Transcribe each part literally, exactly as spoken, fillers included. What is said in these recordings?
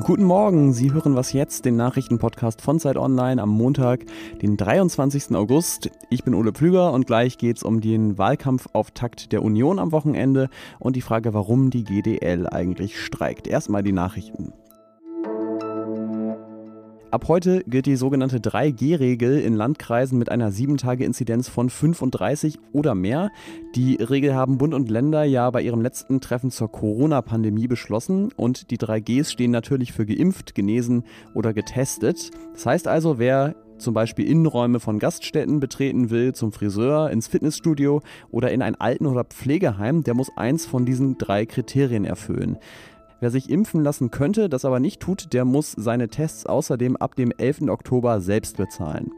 Guten Morgen, Sie hören Was jetzt, den Nachrichtenpodcast von Zeit Online am Montag, den dreiundzwanzigsten August. Ich bin Ole Plüger und gleich geht's um den Wahlkampfauftakt der Union am Wochenende und die Frage, warum die G D L eigentlich streikt. Erstmal die Nachrichten. Ab heute gilt die sogenannte drei G Regel in Landkreisen mit einer sieben Tage Inzidenz von fünfunddreißig oder mehr. Die Regel haben Bund und Länder ja bei ihrem letzten Treffen zur Corona-Pandemie beschlossen und die drei Gs stehen natürlich für geimpft, genesen oder getestet. Das heißt also, wer zum Beispiel Innenräume von Gaststätten betreten will, zum Friseur, ins Fitnessstudio oder in ein Alten- oder Pflegeheim, der muss eins von diesen drei Kriterien erfüllen. Wer sich impfen lassen könnte, das aber nicht tut, der muss seine Tests außerdem ab dem elften Oktober selbst bezahlen.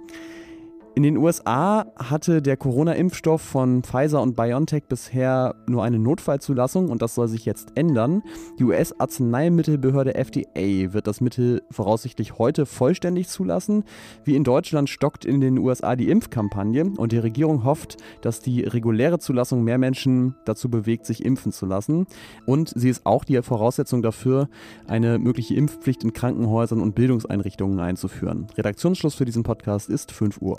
In den U S A hatte der Corona-Impfstoff von Pfizer und BioNTech bisher nur eine Notfallzulassung und das soll sich jetzt ändern. Die U S-Arzneimittelbehörde F D A wird das Mittel voraussichtlich heute vollständig zulassen. Wie in Deutschland stockt in den U S A die Impfkampagne und die Regierung hofft, dass die reguläre Zulassung mehr Menschen dazu bewegt, sich impfen zu lassen. Und sie ist auch die Voraussetzung dafür, eine mögliche Impfpflicht in Krankenhäusern und Bildungseinrichtungen einzuführen. Redaktionsschluss für diesen Podcast ist fünf Uhr.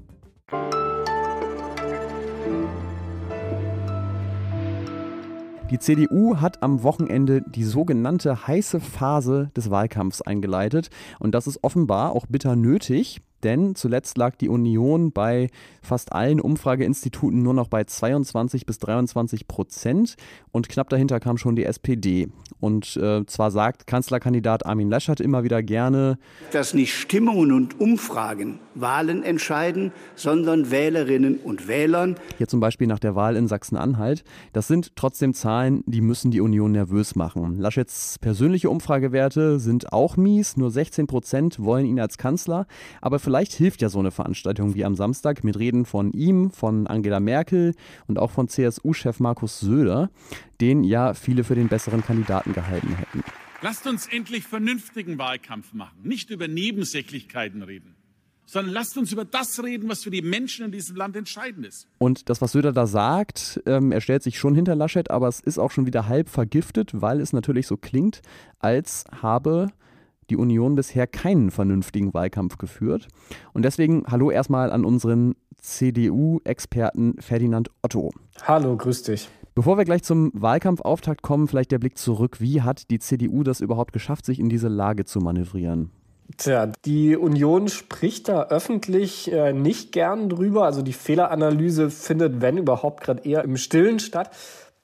Die C D U hat am Wochenende die sogenannte heiße Phase des Wahlkampfs eingeleitet und das ist offenbar auch bitter nötig, denn zuletzt lag die Union bei fast allen Umfrageinstituten nur noch bei zweiundzwanzig bis dreiundzwanzig Prozent und knapp dahinter kam schon die S P D. Und äh, zwar sagt Kanzlerkandidat Armin Laschet immer wieder gerne, dass nicht Stimmungen und Umfragen Wahlen entscheiden, sondern Wählerinnen und Wählern. Hier zum Beispiel nach der Wahl in Sachsen-Anhalt. Das sind trotzdem Zahlen, die müssen die Union nervös machen. Laschets persönliche Umfragewerte sind auch mies. Nur sechzehn Prozent wollen ihn als Kanzler. Aber vielleicht hilft ja so eine Veranstaltung wie am Samstag mit Reden von ihm, von Angela Merkel und auch von C S U-Chef Markus Söder, den ja viele für den besseren Kandidaten gehalten hätten. Lasst uns endlich vernünftigen Wahlkampf machen. Nicht über Nebensächlichkeiten reden, sondern lasst uns über das reden, was für die Menschen in diesem Land entscheidend ist. Und das, was Söder da sagt, ähm, er stellt sich schon hinter Laschet, aber es ist auch schon wieder halb vergiftet, weil es natürlich so klingt, als habe die Union bisher keinen vernünftigen Wahlkampf geführt. Und deswegen hallo erstmal an unseren C D U-Experten Ferdinand Otto. Hallo, grüß dich. Bevor wir gleich zum Wahlkampfauftakt kommen, vielleicht der Blick zurück. Wie hat die C D U das überhaupt geschafft, sich in diese Lage zu manövrieren? Tja, die Union spricht da öffentlich äh, nicht gern drüber. Also die Fehleranalyse findet, wenn überhaupt, gerade eher im Stillen statt.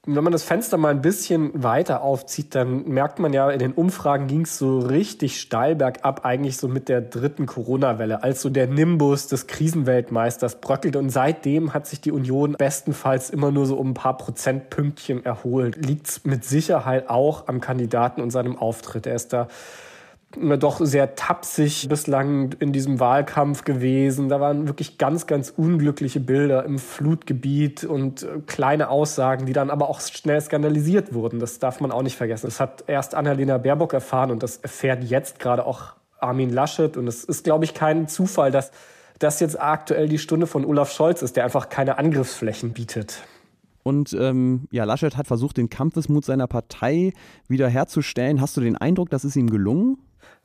Und wenn man das Fenster mal ein bisschen weiter aufzieht, dann merkt man ja, in den Umfragen ging es so richtig steil bergab, eigentlich so mit der dritten Corona-Welle, als so der Nimbus des Krisenweltmeisters bröckelte. Und seitdem hat sich die Union bestenfalls immer nur so um ein paar Prozentpünktchen erholt. Liegt's mit Sicherheit auch am Kandidaten und seinem Auftritt. Er ist da doch sehr tapsig bislang in diesem Wahlkampf gewesen. Da waren wirklich ganz, ganz unglückliche Bilder im Flutgebiet und kleine Aussagen, die dann aber auch schnell skandalisiert wurden. Das darf man auch nicht vergessen. Das hat erst Annalena Baerbock erfahren und das erfährt jetzt gerade auch Armin Laschet. Und es ist, glaube ich, kein Zufall, dass das jetzt aktuell die Stunde von Olaf Scholz ist, der einfach keine Angriffsflächen bietet. Und ähm, ja, Laschet hat versucht, den Kampfesmut seiner Partei wiederherzustellen. Hast du den Eindruck, das ist ihm gelungen?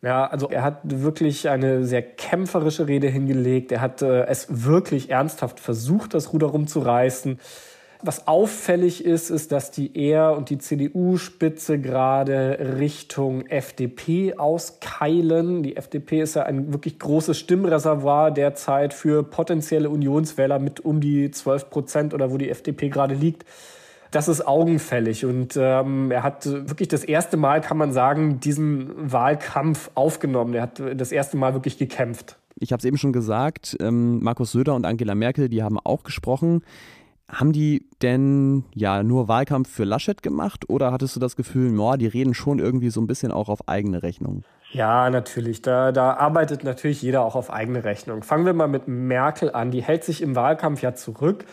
Ja, also er hat wirklich eine sehr kämpferische Rede hingelegt. Er hat äh, es wirklich ernsthaft versucht, das Ruder rumzureißen. Was auffällig ist, ist, dass die E R und die C D U-Spitze gerade Richtung F D P auskeilen. Die F D P ist ja ein wirklich großes Stimmreservoir derzeit für potenzielle Unionswähler mit um die zwölf Prozent oder wo die F D P gerade liegt. Das ist augenfällig und ähm, er hat wirklich das erste Mal, kann man sagen, diesen Wahlkampf aufgenommen. Er hat das erste Mal wirklich gekämpft. Ich habe es eben schon gesagt, ähm, Markus Söder und Angela Merkel, die haben auch gesprochen. Haben die denn ja nur Wahlkampf für Laschet gemacht oder hattest du das Gefühl, no, die reden schon irgendwie so ein bisschen auch auf eigene Rechnung? Ja, natürlich. Da, da arbeitet natürlich jeder auch auf eigene Rechnung. Fangen wir mal mit Merkel an. Die hält sich im Wahlkampf ja zurück.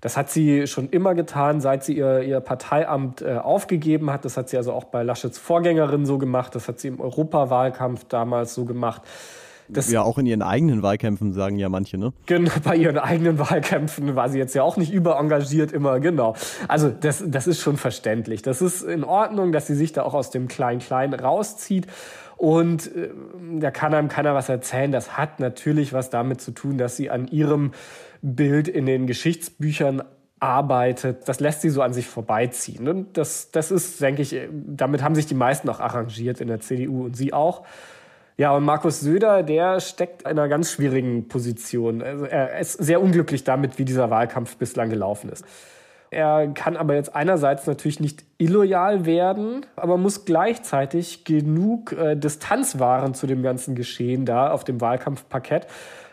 Das hat sie schon immer getan, seit sie ihr, ihr Parteiamt äh, aufgegeben hat. Das hat sie also auch bei Laschets Vorgängerin so gemacht. Das hat sie im Europawahlkampf damals so gemacht. Das, ja, auch in ihren eigenen Wahlkämpfen, sagen ja manche, ne? Genau, bei ihren eigenen Wahlkämpfen war sie jetzt ja auch nicht überengagiert immer, genau. Also das, das ist schon verständlich. Das ist in Ordnung, dass sie sich da auch aus dem Klein-Klein rauszieht. Und äh, da kann einem keiner was erzählen. Das hat natürlich was damit zu tun, dass sie an ihrem Bild in den Geschichtsbüchern arbeitet, das lässt sie so an sich vorbeiziehen. Und das, das ist, denke ich, damit haben sich die meisten auch arrangiert in der C D U und sie auch. Ja, und Markus Söder, der steckt in einer ganz schwierigen Position. Also er ist sehr unglücklich damit, wie dieser Wahlkampf bislang gelaufen ist. Er kann aber jetzt einerseits natürlich nicht illoyal werden, aber muss gleichzeitig genug äh, Distanz wahren zu dem ganzen Geschehen da auf dem Wahlkampfparkett,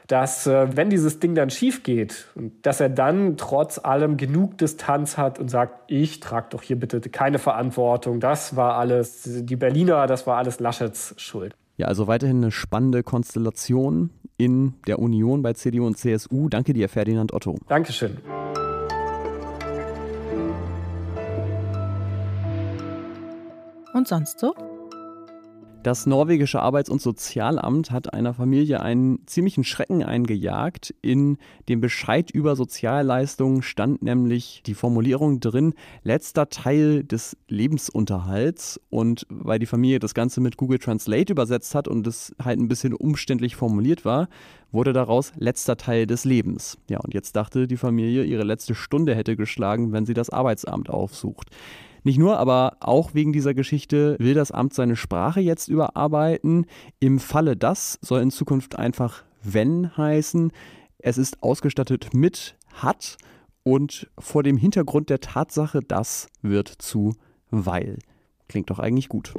dass, wenn dieses Ding dann schief geht, dass er dann trotz allem genug Distanz hat und sagt, ich trage doch hier bitte keine Verantwortung, das war alles die Berliner, das war alles Laschets Schuld. Ja, also weiterhin eine spannende Konstellation in der Union bei C D U und C S U. Danke dir, Ferdinand Otto. Dankeschön. Und sonst so? Das norwegische Arbeits- und Sozialamt hat einer Familie einen ziemlichen Schrecken eingejagt. In dem Bescheid über Sozialleistungen stand nämlich die Formulierung drin, letzter Teil des Lebensunterhalts. Und weil die Familie das Ganze mit Google Translate übersetzt hat und es halt ein bisschen umständlich formuliert war, wurde daraus letzter Teil des Lebens. Ja, und jetzt dachte die Familie, ihre letzte Stunde hätte geschlagen, wenn sie das Arbeitsamt aufsucht. Nicht nur, aber auch wegen dieser Geschichte will das Amt seine Sprache jetzt überarbeiten. Im Falle das soll in Zukunft einfach wenn heißen. Es ist ausgestattet mit hat und vor dem Hintergrund der Tatsache, das wird zu weil. Klingt doch eigentlich gut.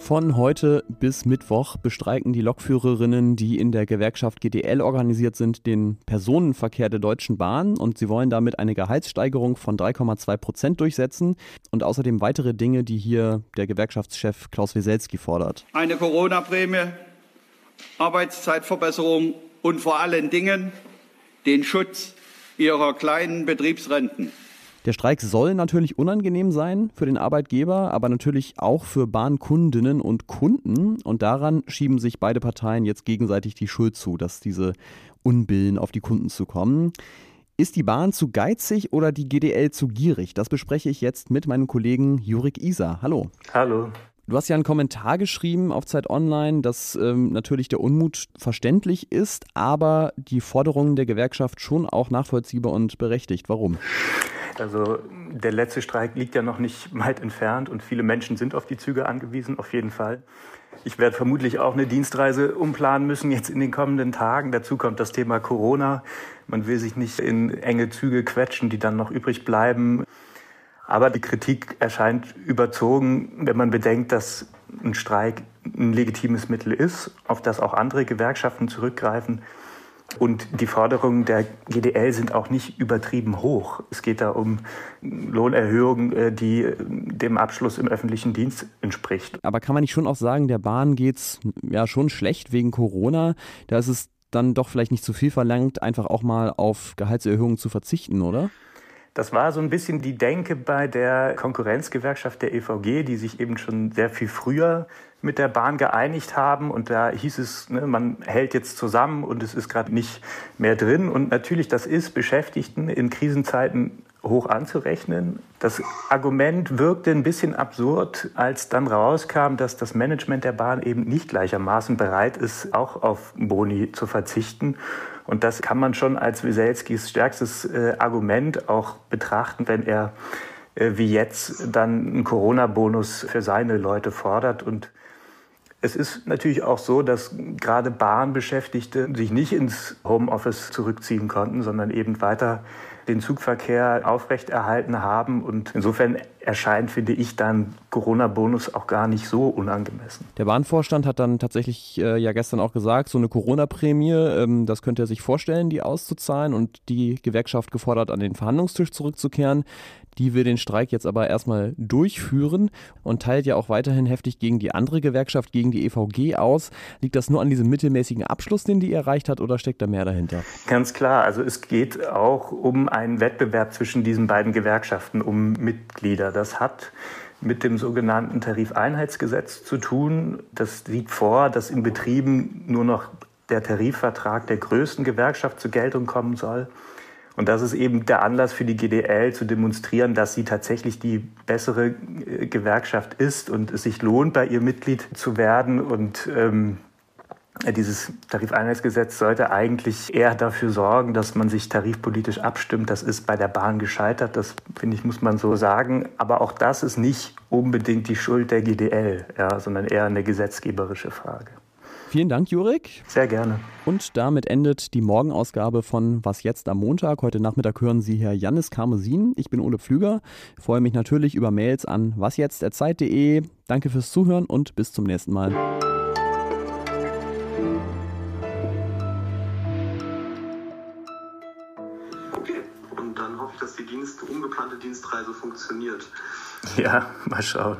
Von heute bis Mittwoch bestreiken die Lokführerinnen, die in der Gewerkschaft G D L organisiert sind, den Personenverkehr der Deutschen Bahn und sie wollen damit eine Gehaltssteigerung von drei Komma zwei Prozent durchsetzen und außerdem weitere Dinge, die hier der Gewerkschaftschef Claus Weselsky fordert. Eine Corona-Prämie, Arbeitszeitverbesserung und vor allen Dingen den Schutz ihrer kleinen Betriebsrenten. Der Streik soll natürlich unangenehm sein für den Arbeitgeber, aber natürlich auch für Bahnkundinnen und Kunden. Und daran schieben sich beide Parteien jetzt gegenseitig die Schuld zu, dass diese Unbillen auf die Kunden zu kommen. Ist die Bahn zu geizig oder die G D L zu gierig? Das bespreche ich jetzt mit meinem Kollegen Jurek Iser. Hallo. Hallo. Du hast ja einen Kommentar geschrieben auf Zeit Online, dass ähm, natürlich der Unmut verständlich ist, aber die Forderungen der Gewerkschaft schon auch nachvollziehbar und berechtigt. Warum? Also der letzte Streik liegt ja noch nicht weit entfernt und viele Menschen sind auf die Züge angewiesen, auf jeden Fall. Ich werde vermutlich auch eine Dienstreise umplanen müssen jetzt in den kommenden Tagen. Dazu kommt das Thema Corona. Man will sich nicht in enge Züge quetschen, die dann noch übrig bleiben. Aber die Kritik erscheint überzogen, wenn man bedenkt, dass ein Streik ein legitimes Mittel ist, auf das auch andere Gewerkschaften zurückgreifen. Und die Forderungen der G D L sind auch nicht übertrieben hoch. Es geht da um Lohnerhöhungen, die dem Abschluss im öffentlichen Dienst entspricht. Aber kann man nicht schon auch sagen, der Bahn geht's ja schon schlecht wegen Corona? Da ist es dann doch vielleicht nicht zu viel verlangt, einfach auch mal auf Gehaltserhöhungen zu verzichten, oder? Das war so ein bisschen die Denke bei der Konkurrenzgewerkschaft der E V G, die sich eben schon sehr viel früher mit der Bahn geeinigt haben. Und da hieß es, ne, man hält jetzt zusammen und es ist gerade nicht mehr drin. Und natürlich, das ist Beschäftigten in Krisenzeiten hoch anzurechnen. Das Argument wirkte ein bisschen absurd, als dann rauskam, dass das Management der Bahn eben nicht gleichermaßen bereit ist, auch auf Boni zu verzichten. Und das kann man schon als Wieselskis stärkstes äh, Argument auch betrachten, wenn er äh, wie jetzt dann einen Corona-Bonus für seine Leute fordert. Und es ist natürlich auch so, dass gerade Bahnbeschäftigte sich nicht ins Homeoffice zurückziehen konnten, sondern eben weiter den Zugverkehr aufrechterhalten haben. Und insofern erscheint, finde ich, dann Corona-Bonus auch gar nicht so unangemessen. Der Bahnvorstand hat dann tatsächlich äh, ja gestern auch gesagt, so eine Corona-Prämie, ähm, das könnte er sich vorstellen, die auszuzahlen, und die Gewerkschaft gefordert, an den Verhandlungstisch zurückzukehren. Die will den Streik jetzt aber erstmal durchführen und teilt ja auch weiterhin heftig gegen die andere Gewerkschaft, gegen die E V G aus. Liegt das nur an diesem mittelmäßigen Abschluss, den die erreicht hat, oder steckt da mehr dahinter? Ganz klar, also es geht auch um einen Wettbewerb zwischen diesen beiden Gewerkschaften, um Mitglieder. Das hat mit dem sogenannten Tarifeinheitsgesetz zu tun. Das sieht vor, dass in Betrieben nur noch der Tarifvertrag der größten Gewerkschaft zur Geltung kommen soll. Und das ist eben der Anlass für die G D L, zu demonstrieren, dass sie tatsächlich die bessere Gewerkschaft ist und es sich lohnt, bei ihr Mitglied zu werden. Und ähm, dieses Tarifeinheitsgesetz sollte eigentlich eher dafür sorgen, dass man sich tarifpolitisch abstimmt. Das ist bei der Bahn gescheitert, das, finde ich, muss man so sagen. Aber auch das ist nicht unbedingt die Schuld der G D L, ja, sondern eher eine gesetzgeberische Frage. Vielen Dank, Jurek. Sehr gerne. Und damit endet die Morgenausgabe von Was jetzt am Montag. Heute Nachmittag hören Sie Herr Jannis Carmesin. Ich bin Ole Plüger. Ich freue mich natürlich über Mails an wasjetzt at zeit punkt de. Danke fürs Zuhören und bis zum nächsten Mal. Okay, und dann hoffe ich, dass die Dienst, ungeplante Dienstreise funktioniert. Ja, mal schauen.